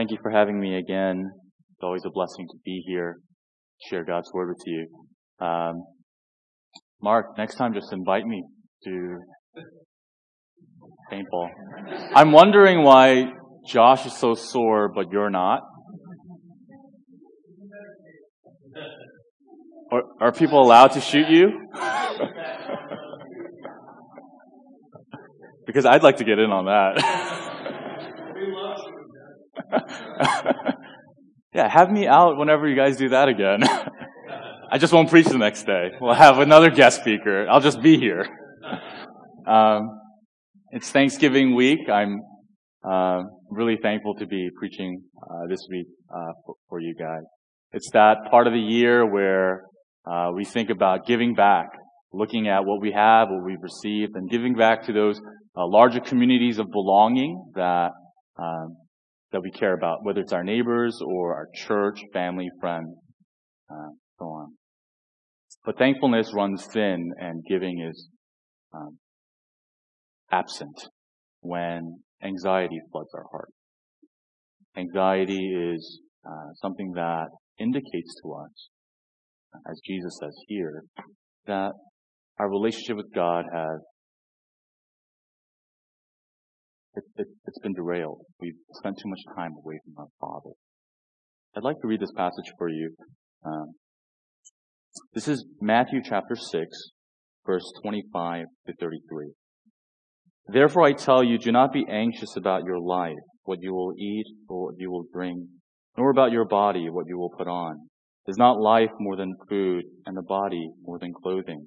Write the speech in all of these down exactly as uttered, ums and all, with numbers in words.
Thank you for having me again. It's always a blessing to be here, share God's word with you. Um, Mark, next time just invite me to paintball. I'm wondering why Josh is so sore, but you're not. Are, are people allowed to shoot you? Because I'd like to get in on that. Yeah, have me out whenever you guys do that again. I just won't preach the next day. We'll have another guest speaker. I'll just be here. Um, it's Thanksgiving week. I'm uh, really thankful to be preaching uh, this week uh, for, for you guys. It's that part of the year where uh, we think about giving back, looking at what we have, what we've received, and giving back to those uh, larger communities of belonging that um, that we care about, whether it's our neighbors or our church, family, friends, uh, so on. But thankfulness runs thin, and giving is um, absent when anxiety floods our heart. Anxiety is uh, something that indicates to us, as Jesus says here, that our relationship with God has It, it, it's been derailed. We've spent too much time away from our Father. I'd like to read this passage for you. Um, this is Matthew chapter six, verse twenty-five to thirty-three. Therefore I tell you, do not be anxious about your life, what you will eat or what you will drink, nor about your body, what you will put on. Is not life more than food, and the body more than clothing?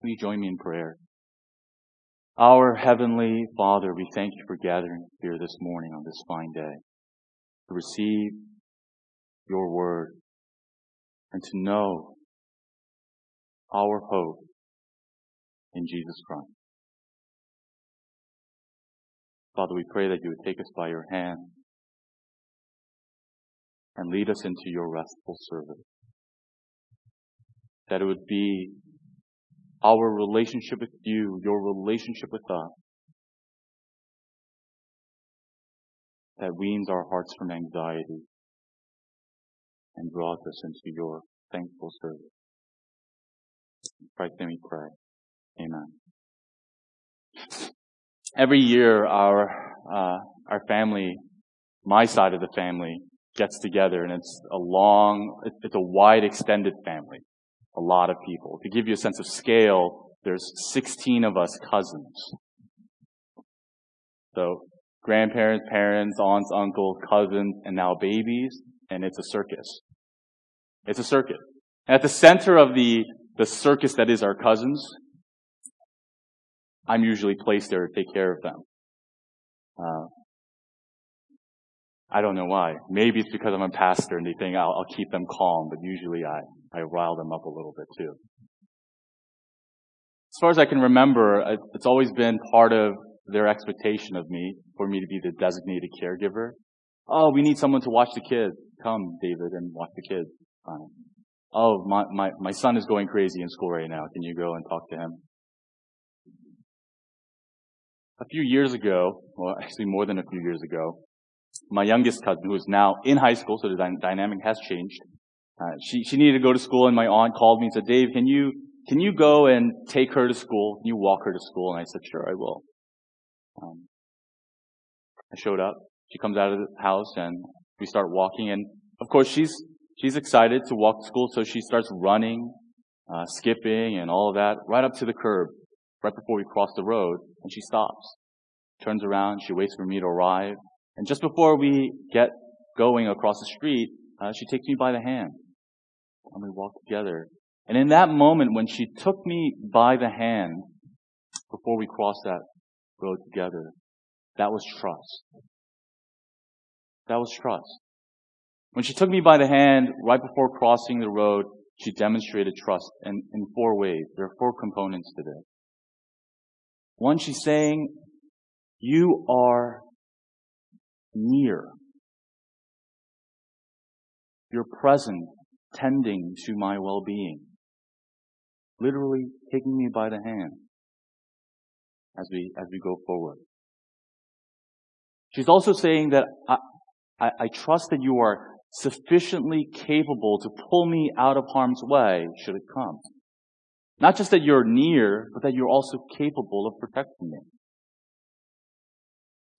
Will you join me in prayer? Our Heavenly Father, we thank you for gathering here this morning on this fine day to receive your word and to know our hope in Jesus Christ. Father, we pray that you would take us by your hand and lead us into your restful service. That it would be our relationship with you, your relationship with us, that weans our hearts from anxiety and draws us into your thankful service. In Christ's name we pray. Amen. Every year our, uh, our family, my side of the family, gets together, and it's a long, it's a wide extended family. A lot of people. To give you a sense of scale, there's sixteen of us cousins. So grandparents, parents, aunts, uncles, cousins, and now babies, and it's a circus. It's a circus. And at the center of the, the circus that is our cousins, I'm usually placed there to take care of them. Uh, I don't know why. Maybe it's because I'm a pastor and they think I'll, I'll keep them calm, but usually I, I rile them up a little bit too. As far as I can remember, it's always been part of their expectation of me, for me to be the designated caregiver. Oh, we need someone to watch the kids. Come, David, and watch the kids. Um, oh, my, my, my son is going crazy in school right now. Can you go and talk to him? A few years ago, well, actually more than a few years ago, my youngest cousin, who is now in high school, so the dy- dynamic has changed, uh, she, she needed to go to school, and my aunt called me and said, Dave, can you, can you go and take her to school? Can you walk her to school? And I said, sure, I will. Um, I showed up. She comes out of the house, and we start walking, and of course, she's, She's excited to walk to school, so she starts running, uh, skipping, and all of that, right up to the curb, right before we cross the road, and she stops. Turns around, she waits for me to arrive, and just before we get going across the street, uh, she takes me by the hand, and we walk together. And in that moment, when she took me by the hand, before we crossed that road together, that was trust. That was trust. When she took me by the hand right before crossing the road, she demonstrated trust in, in four ways. There are four components to this. One, she's saying, you are near. You're present, tending to my well-being. Literally taking me by the hand as we, as we go forward. She's also saying that I, I, I trust that you are sufficiently capable to pull me out of harm's way should it come. Not just that you're near, but that you're also capable of protecting me.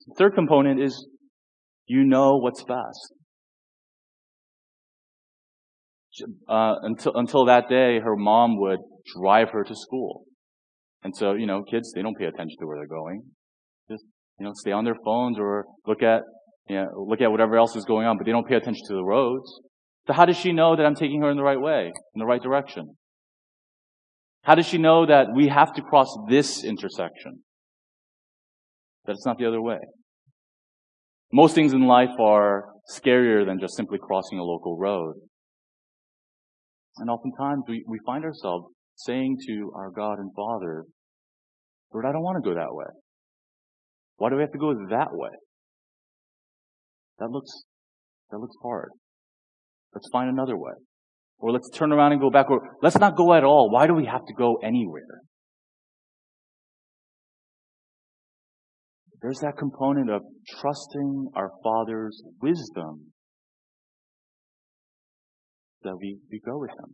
The third component is you know what's best. Uh, until, until that day, her mom would drive her to school. And so, you know, kids, they don't pay attention to where they're going. Just, you know, stay on their phones or look at, you know, look at whatever else is going on, but they don't pay attention to the roads. So how does she know that I'm taking her in the right way, in the right direction? How does she know that we have to cross this intersection? That it's not the other way. Most things in life are scarier than just simply crossing a local road. And oftentimes we, we find ourselves saying to our God and Father, Lord, I don't want to go that way. Why do we have to go that way? That looks, that looks hard. Let's find another way. Or let's turn around and go back. Or let's not go at all. Why do we have to go anywhere? There's that component of trusting our Father's wisdom that we, we go with Him.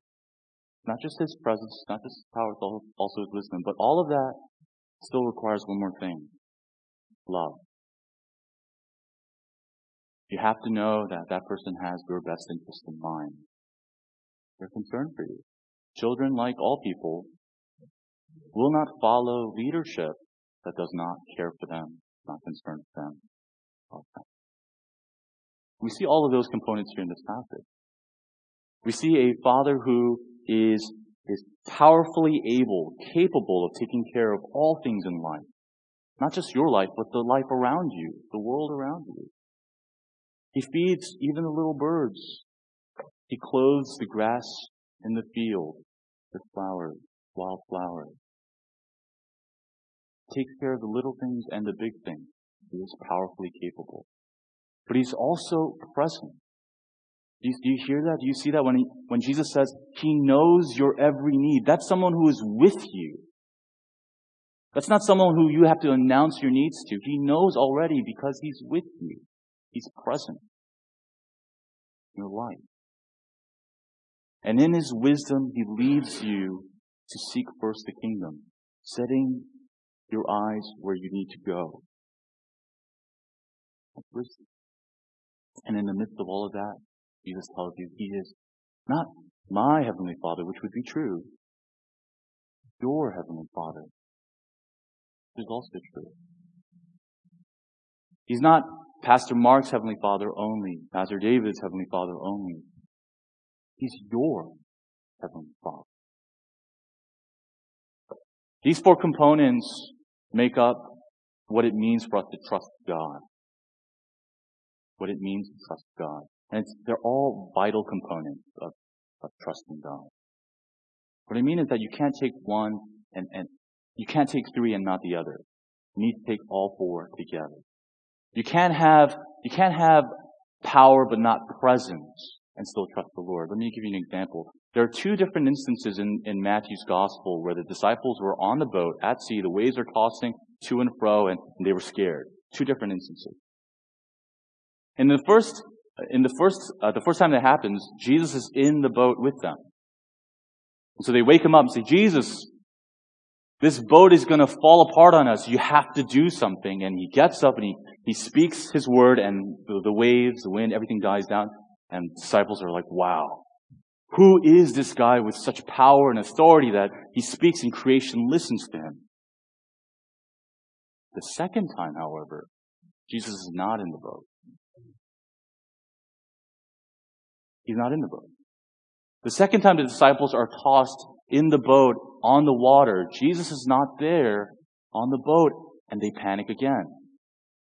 Not just His presence, not just His power, also His wisdom. But all of that still requires one more thing. Love. You have to know that that person has your best interest in mind. They're concerned for you. Children, like all people, will not follow leadership that does not care for them, not concerned for them. Okay. We see all of those components here in this passage. We see a Father who is, is powerfully able, capable of taking care of all things in life. Not just your life, but the life around you, the world around you. He feeds even the little birds. He clothes the grass in the field with flowers, wild flowers. Takes care of the little things and the big things. He is powerfully capable. But He's also present. Do you, do you hear that? Do you see that when, he, when Jesus says, He knows your every need? That's someone who is with you. That's not someone who you have to announce your needs to. He knows already because He's with you. He's present in your life. And in His wisdom, He leads you to seek first the kingdom, setting your eyes where you need to go. That's wisdom. And in the midst of all of that, Jesus tells you He is not my Heavenly Father, which would be true, your Heavenly Father. Is also true. He's not Pastor Mark's Heavenly Father only, Pastor David's Heavenly Father only. He's your Heavenly Father. These four components make up what it means for us to trust God. What it means to trust God. And it's, they're all vital components of, of trusting God. What I mean is that you can't take one and, and You can't take three and not the other. You need to take all four together. You can't have, you can't have power but not presence and still trust the Lord. Let me give you an example. There are two different instances in, in Matthew's gospel where the disciples were on the boat at sea. The waves are tossing to and fro and, and they were scared. Two different instances. In the first, in the first, uh, the first time that happens, Jesus is in the boat with them. And so they wake Him up and say, Jesus, this boat is going to fall apart on us. You have to do something. And He gets up and he, he speaks His word and the, the waves, the wind, everything dies down. And disciples are like, wow, who is this guy with such power and authority that he speaks and creation listens to him? The second time, however, Jesus is not in the boat. He's not in the boat. The second time the disciples are tossed in the boat on the water, Jesus is not there on the boat, and they panic again.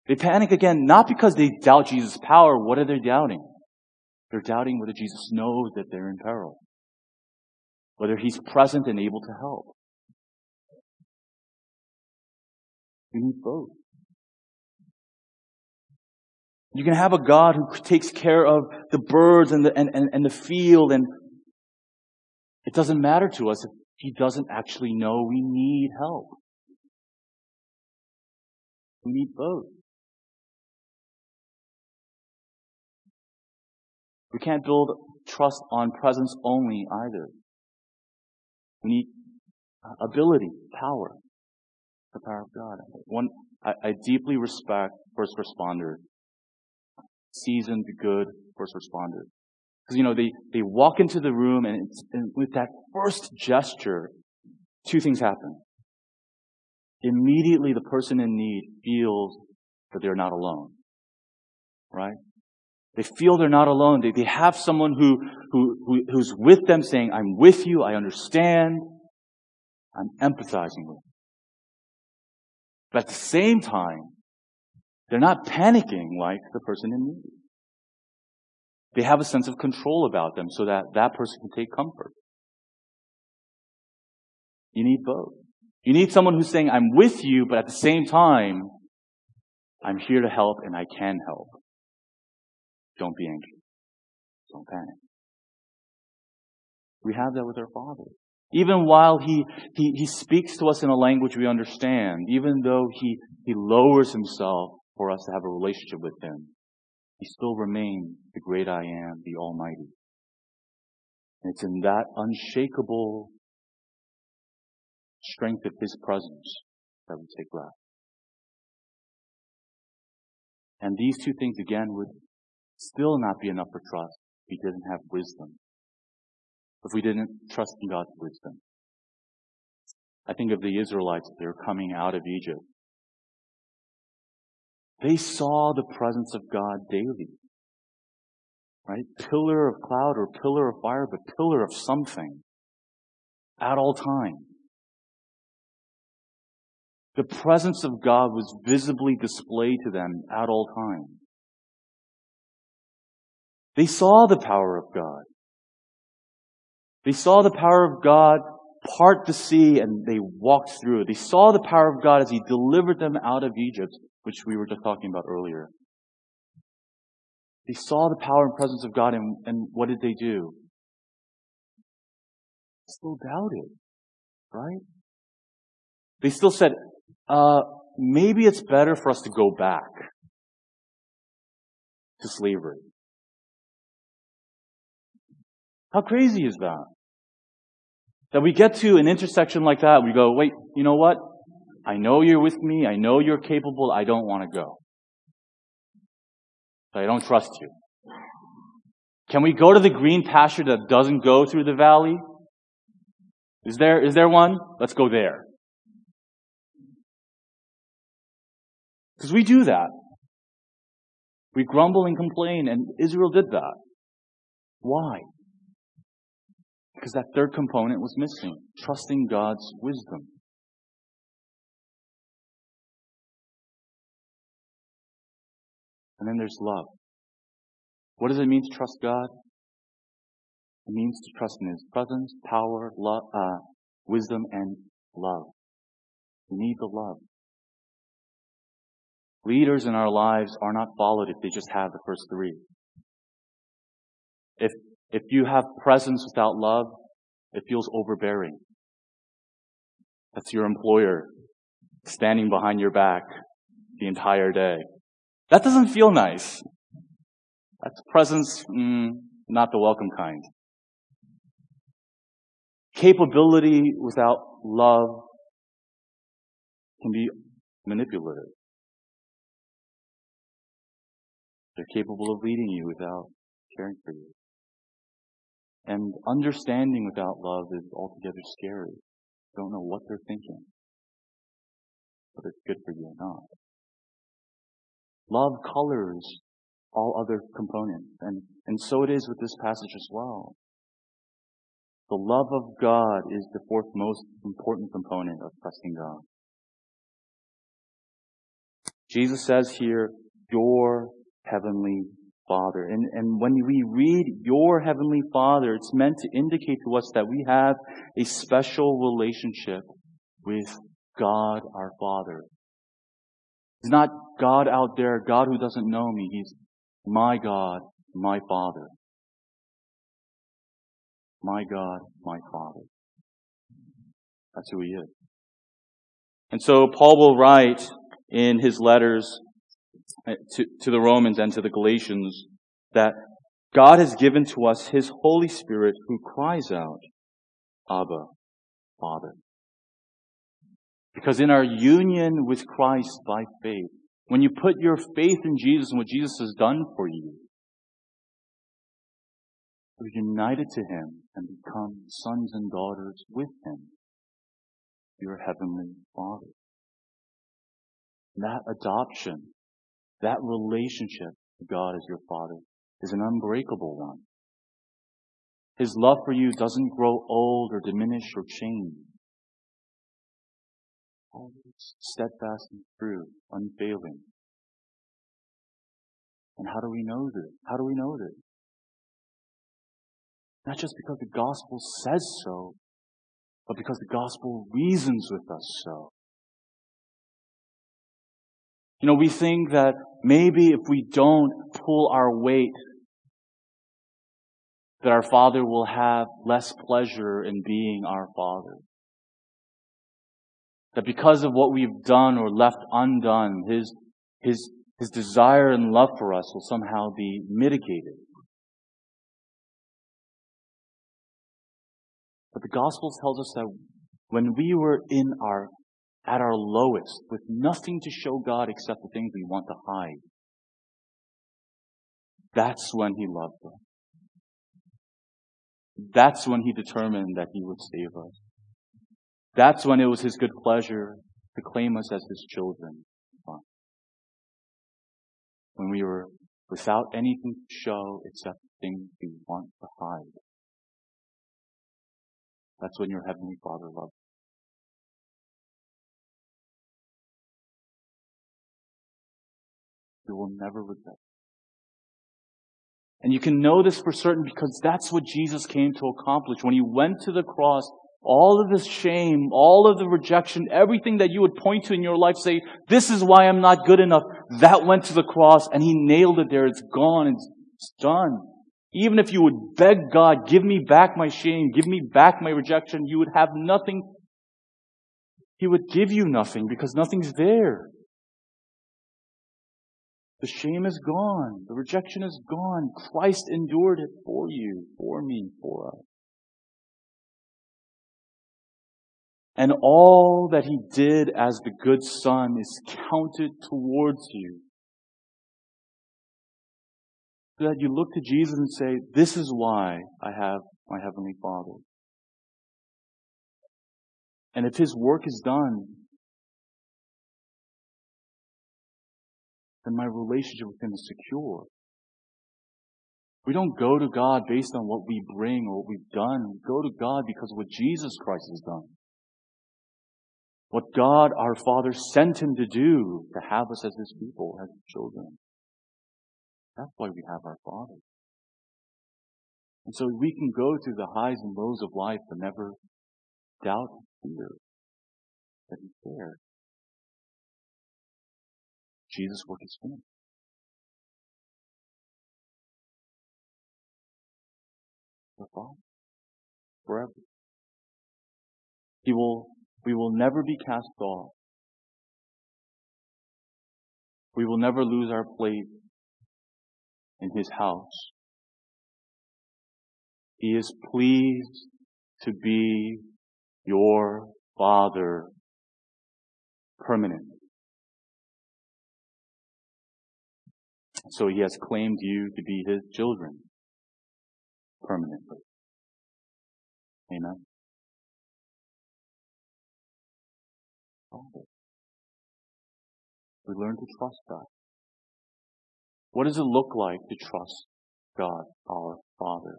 They panic again, not because they doubt Jesus' power. What are they doubting? They're doubting whether Jesus knows that they're in peril, whether he's present and able to help. You need both. You can have a God who takes care of the birds and the, and, and, and the field, and it doesn't matter to us if he doesn't actually know we need help. We need both. We can't build trust on presence only either. We need ability, power, the power of God. One, I, I deeply respect first responders, seasoned, good first responders. Because, you know, they, they walk into the room, and, it's, and with that first gesture, two things happen. Immediately, the person in need feels that they're not alone, right? They feel they're not alone. They, they have someone who, who, who who's with them saying, I'm with you, I understand, I'm empathizing with you. But at the same time, they're not panicking like the person in need. They have a sense of control about them so that that person can take comfort. You need both. You need someone who's saying, I'm with you, but at the same time, I'm here to help and I can help. Don't be anxious. Don't panic. We have that with our Father. Even while he, he, he speaks to us in a language we understand, even though he, he lowers himself for us to have a relationship with him, he still remains the great I am, the Almighty. And it's in that unshakable strength of his presence that we take refuge. And these two things, again, would still not be enough for trust if we didn't have wisdom. If we didn't trust in God's wisdom. I think of the Israelites, they're coming out of Egypt. They saw the presence of God daily. Right? Pillar of cloud or pillar of fire, but pillar of something at all times. The presence of God was visibly displayed to them at all times. They saw the power of God. They saw the power of God part the sea and they walked through it. They saw the power of God as he delivered them out of Egypt, which we were just talking about earlier. They saw the power and presence of God, and, and what did they do? Still doubted, right? They still said, uh, maybe it's better for us to go back to slavery. How crazy is that? That we get to an intersection like that, we go, wait, you know what? I know you're with me. I know you're capable. I don't want to go. But I don't trust you. Can we go to the green pasture that doesn't go through the valley? Is there, is there one? Let's go there. Because we do that. We grumble and complain, and Israel did that. Why? Because that third component was missing. Trusting God's wisdom. And then there's love. What does it mean to trust God? It means to trust in his presence, power, love, uh, wisdom, and love. We need the love. Leaders in our lives are not followed if they just have the first three. If If you have presence without love, it feels overbearing. That's your employer standing behind your back the entire day. That doesn't feel nice. That's presence, mm, not the welcome kind. Capability without love can be manipulative. They're capable of leading you without caring for you. And understanding without love is altogether scary. Don't know what they're thinking, but it's good for you or not. Love colors all other components, and, and so it is with this passage as well. The love of God is the fourth most important component of trusting God. Jesus says here, your heavenly Father. And, and when we read your heavenly Father, it's meant to indicate to us that we have a special relationship with God our Father. He's not God out there, God who doesn't know me. He's my God, my Father. My God, my Father. That's who he is. And so Paul will write in his letters to, to the Romans and to the Galatians that God has given to us his Holy Spirit who cries out, Abba, Father. Because in our union with Christ by faith, when you put your faith in Jesus and what Jesus has done for you, we're united to him and become sons and daughters with him, your heavenly Father. That adoption, that relationship to God as your Father is an unbreakable one. His love for you doesn't grow old or diminish or change. Always steadfast and true, unfailing. And how do we know this? How do we know this? Not just because the gospel says so, but because the gospel reasons with us so. You know, we think that maybe if we don't pull our weight, that our Father will have less pleasure in being our Father. That because of what we've done or left undone, His, His, His desire and love for us will somehow be mitigated. But the gospel tells us that when we were in our, at our lowest, with nothing to show God except the things we want to hide, that's when he loved us. That's when he determined that he would save us. That's when it was his good pleasure to claim us as his children. When we were without anything to show except things we want to hide. That's when your Heavenly Father loves you. You will never regret it. And you can know this for certain because that's what Jesus came to accomplish. When he went to the cross, all of this shame, all of the rejection, everything that you would point to in your life, say, this is why I'm not good enough, that went to the cross and he nailed it there. It's gone. It's, it's done. Even if you would beg God, give me back my shame, give me back my rejection, you would have nothing. He would give you nothing because nothing's there. The shame is gone. The rejection is gone. Christ endured it for you, for me, for us. And all that he did as the good son is counted towards you. So that you look to Jesus and say, this is why I have my Heavenly Father. And if his work is done, then my relationship with him is secure. We don't go to God based on what we bring or what we've done. We go to God because of what Jesus Christ has done. What God our Father sent him to do to have us as his people, as his children. That's why we have our Father. And so we can go through the highs and lows of life but never doubt or fear that he's there. Jesus' work is finished. The Father. Forever. He will, we will never be cast off. We will never lose our place in his house. He is pleased to be your Father permanent. So he has claimed you to be his children. permanently. Amen. We learn to trust God. What does it look like to trust God, our Father?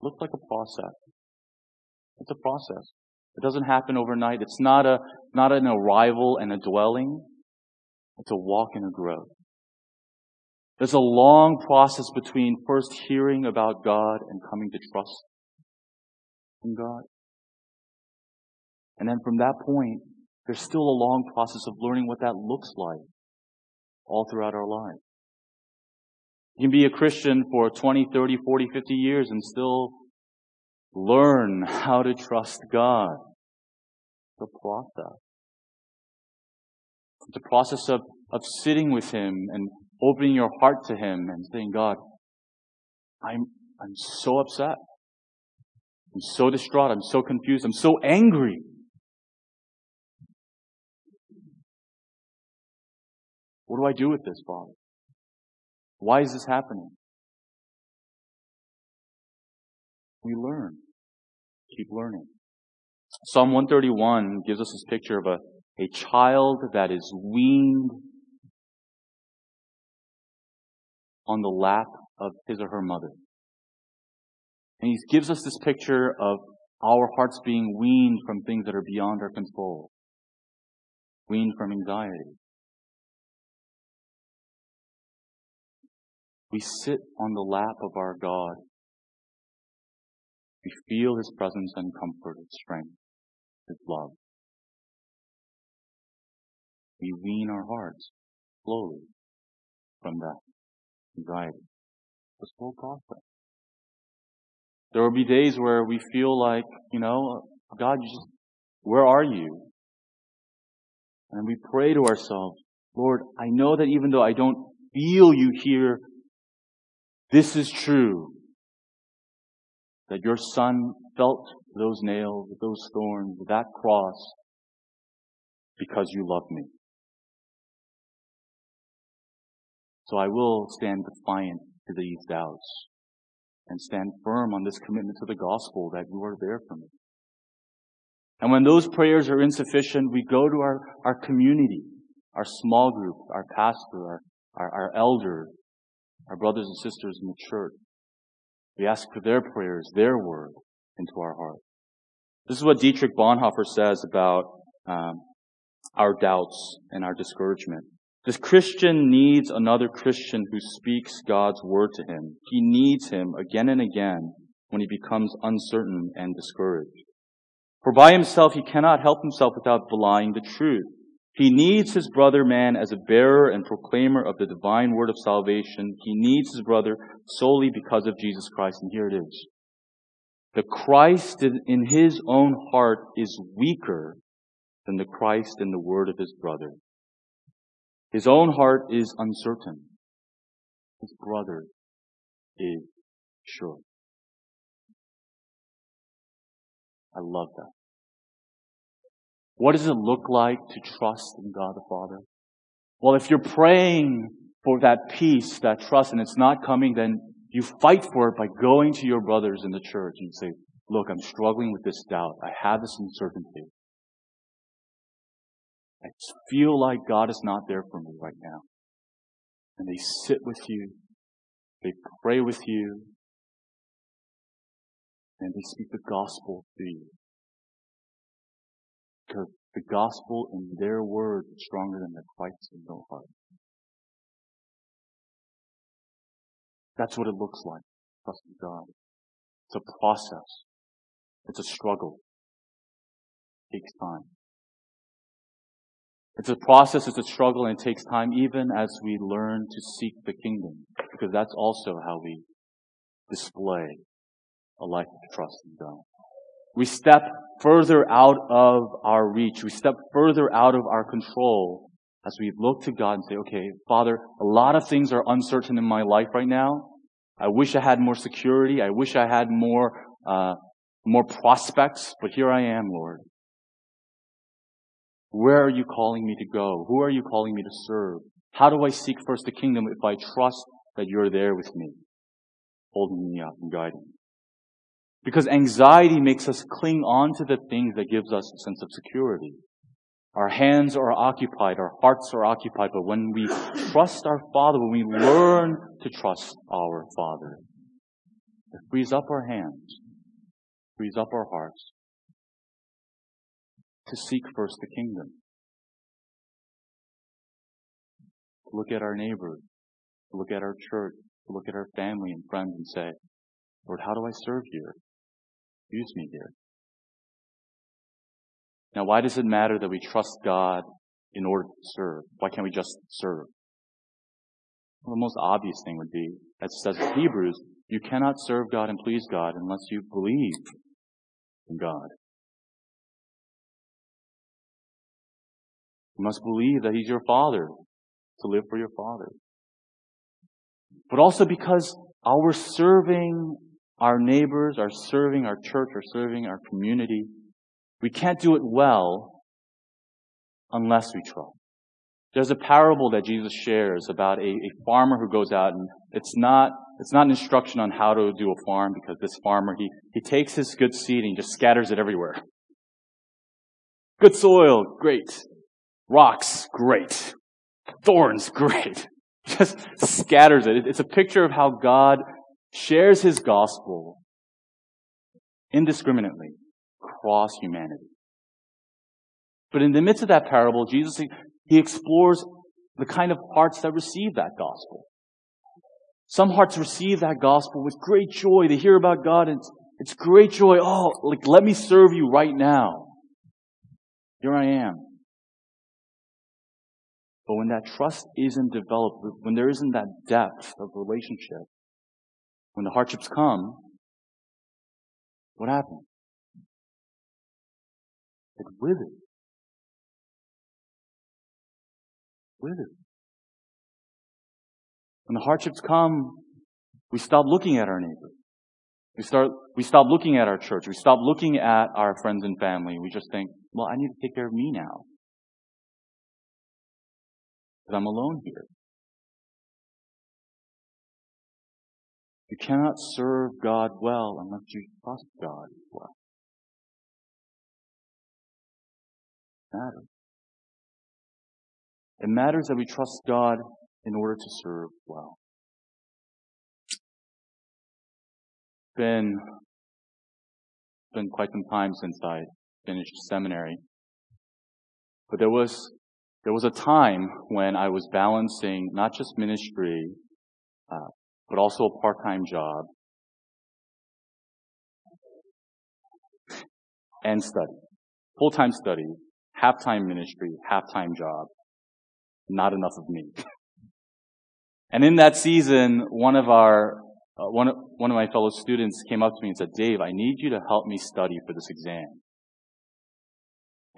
It looks like a process. It's a process. It doesn't happen overnight. It's not a not an arrival and a dwelling. It's a walk and a growth. There's a long process between first hearing about God and coming to trust in God. And then from that point, there's still a long process of learning what that looks like all throughout our lives. You can be a Christian for twenty, thirty, forty, fifty years and still learn how to trust God. It's a process. It's a process of, of sitting with Him and opening your heart to Him and saying, God, I'm, I'm so upset. I'm so distraught. I'm so confused. I'm so angry. What do I do with this, Father? Why is this happening? We learn. Keep learning. Psalm one thirty-one gives us this picture of a, a child that is weaned on the lap of his or her mother. And he gives us this picture of our hearts being weaned from things that are beyond our control. Weaned from anxiety. We sit on the lap of our God. We feel His presence and comfort, His strength, His love. We wean our hearts slowly from that anxiety. It's a slow process. There will be days where we feel like, you know, God, you just, where are you? And we pray to ourselves, Lord, I know that even though I don't feel you here, this is true, that your Son felt those nails, those thorns, that cross, because you love me. So I will stand defiant to these doubts and stand firm on this commitment to the gospel that you are there for me. And when those prayers are insufficient, we go to our, our community, our small group, our pastor, our, our, our elder, our brothers and sisters in the church. We ask for their prayers, their word into our heart. This is what Dietrich Bonhoeffer says about um, our doubts and our discouragement. This Christian needs another Christian who speaks God's word to him. He needs him again and again when he becomes uncertain and discouraged. For by himself he cannot help himself without belying the truth. He needs his brother man as a bearer and proclaimer of the divine word of salvation. He needs his brother solely because of Jesus Christ. And here it is. The Christ in his own heart is weaker than the Christ in the word of his brother. His own heart is uncertain. His brother is sure. I love that. What does it look like to trust in God the Father? Well, if you're praying for that peace, that trust, and it's not coming, then you fight for it by going to your brothers in the church and say, look, I'm struggling with this doubt. I have this uncertainty. I feel like God is not there for me right now. And they sit with you. They pray with you. And they speak the gospel to you. Because the gospel in their word is stronger than the Christ in your heart. That's what it looks like, trusting God. It's a process. It's a struggle. It takes time. It's a process, it's a struggle, and it takes time even as we learn to seek the kingdom. Because that's also how we display a life of trust in God. We step further out of our reach. We step further out of our control as we look to God and say, okay, Father, a lot of things are uncertain in my life right now. I wish I had more security. I wish I had more, uh, more prospects, but here I am, Lord. Where are you calling me to go? Who are you calling me to serve? How do I seek first the kingdom if I trust that you're there with me? holding me up and guiding me. Because anxiety makes us cling on to the things that gives us a sense of security. Our hands are occupied, our hearts are occupied, but when we trust our Father, when we learn to trust our Father, it frees up our hands, frees up our hearts to seek first the kingdom, to look at our neighbors, to look at our church, to look at our family and friends and say, Lord, how do I serve here? Use me here. Now, why does it matter that we trust God in order to serve? Why can't we just serve? Well, the most obvious thing would be, as it says in Hebrews, you cannot serve God and please God unless you believe in God. You must believe that He's your Father, to live for your Father. But also because our serving our neighbors, our serving our church, our serving our community, we can't do it well unless we try. There's a parable that Jesus shares about a, a farmer who goes out, and it's not it's not an instruction on how to do a farm, because this farmer, he, he takes his good seed and he just scatters it everywhere. Good soil, great. Rocks, great. Thorns, great. Just scatters it. It's a picture of how God shares His gospel indiscriminately across humanity. But in the midst of that parable, Jesus, He explores the kind of hearts that receive that gospel. Some hearts receive that gospel with great joy. They hear about God and it's great joy. Oh, like, let me serve you right now. Here I am. But when that trust isn't developed, when there isn't that depth of relationship, when the hardships come, what happens? It withers. Withers. When the hardships come, we stop looking at our neighbor. We start. We stop looking at our church. We stop looking at our friends and family. We just think, well, I need to take care of me now. I'm alone here. You cannot serve God well unless you trust God well. It matters. It matters that we trust God in order to serve well. It's been, it's been quite some time since I finished seminary, but there was There was a time when I was balancing not just ministry, uh, but also a part-time job and study. Full-time study, half-time ministry, half-time job. Not enough of me. And in that season, one of our uh, one of, one of my fellow students came up to me and said, "Dave, I need you to help me study for this exam."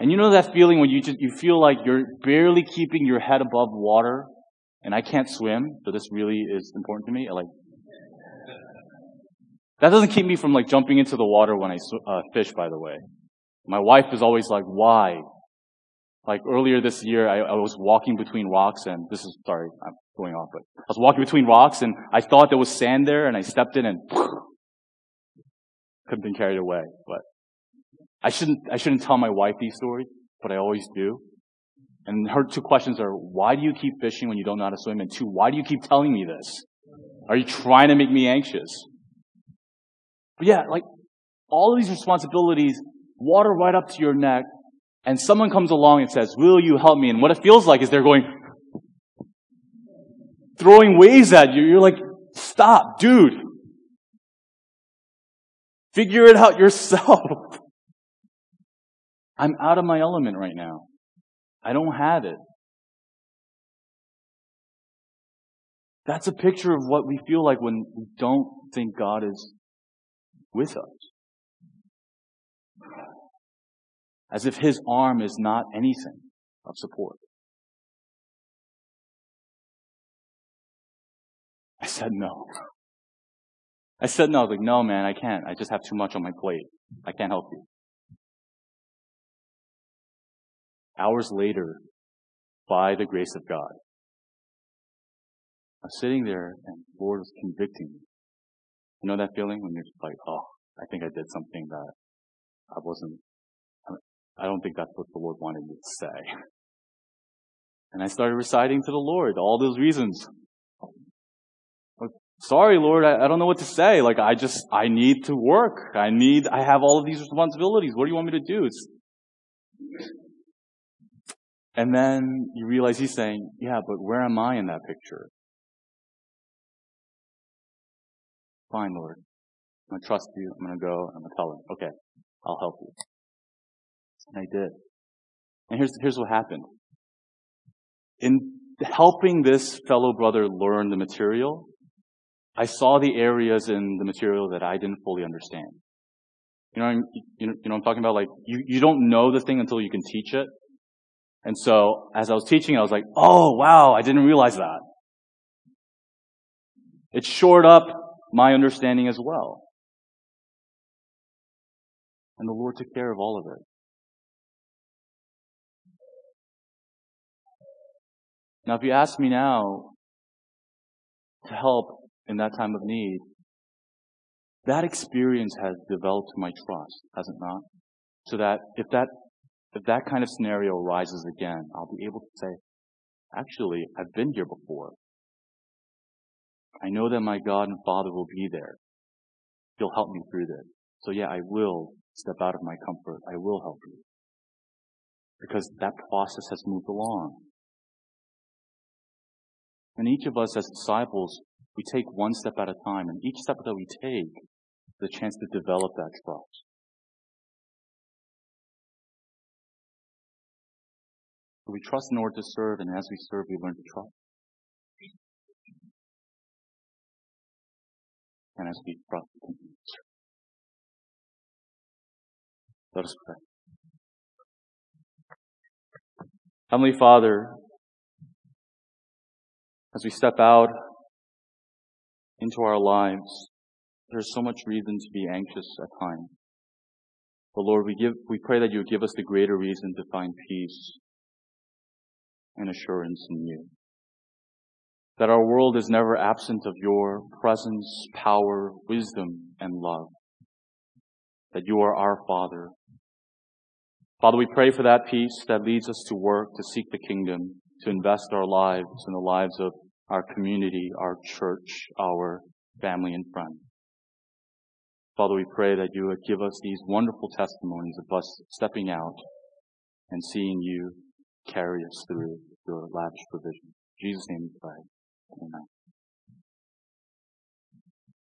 And you know that feeling when you just, you feel like you're barely keeping your head above water, and I can't swim, so this really is important to me. Like, that doesn't keep me from like jumping into the water when I sw- uh, fish, by the way. My wife is always like, why? Like earlier this year, I, I was walking between rocks and this is, sorry, I'm going off, but I was walking between rocks and I thought there was sand there and I stepped in and could have been carried away, but. I shouldn't, I shouldn't tell my wife these stories, but I always do. And her two questions are, why do you keep fishing when you don't know how to swim? And two, why do you keep telling me this? Are you trying to make me anxious? But yeah, like, all of these responsibilities, water right up to your neck, and someone comes along and says, will you help me? And what it feels like is they're going, throwing waves at you. You're like, stop, dude. Figure it out yourself. I'm out of my element right now. I don't have it. That's a picture of what we feel like when we don't think God is with us. As if His arm is not anything of support. I said no. I said no. I was like, no, man, I can't. I just have too much on my plate. I can't help you. Hours later, by the grace of God, I'm sitting there and the Lord is convicting me. You know that feeling when you're just like, oh, I think I did something that I wasn't, I don't think that's what the Lord wanted me to say. And I started reciting to the Lord all those reasons. Sorry, Lord, I, I don't know what to say. Like, I just, I need to work. I need, I have all of these responsibilities. What do you want me to do? It's... And then you realize he's saying, yeah, but where am I in that picture? Fine, Lord. I'm going to trust you. I'm going to go. I'm going to tell him, okay, I'll help you. And I did. And here's, here's what happened. In helping this fellow brother learn the material, I saw the areas in the material that I didn't fully understand. You know, you know, you know what I'm talking about? Like, you, you don't know the thing until you can teach it. And so, as I was teaching, I was like, oh, wow, I didn't realize that. It shored up my understanding as well. And the Lord took care of all of it. Now, if you ask me now to help in that time of need, that experience has developed my trust, has it not? So that if that if that kind of scenario arises again, I'll be able to say, actually, I've been here before. I know that my God and Father will be there. He'll help me through this. So yeah, I will step out of my comfort. I will help you. Because that process has moved along. And each of us as disciples, we take one step at a time, and each step that we take is a chance to develop that trust. So we trust in order to serve, and as we serve, we learn to trust. And as we trust, we can serve. Let us pray. Heavenly Father, as we step out into our lives, there's so much reason to be anxious at times. But Lord, we give, we pray that you would give us the greater reason to find peace and assurance in you. That our world is never absent of your presence, power, wisdom, and love. That you are our Father. Father, we pray for that peace that leads us to work, to seek the kingdom, to invest our lives in the lives of our community, our church, our family and friends. Father, we pray that you would give us these wonderful testimonies of us stepping out and seeing you carry us through your lavish provision. In Jesus' name we pray. Amen.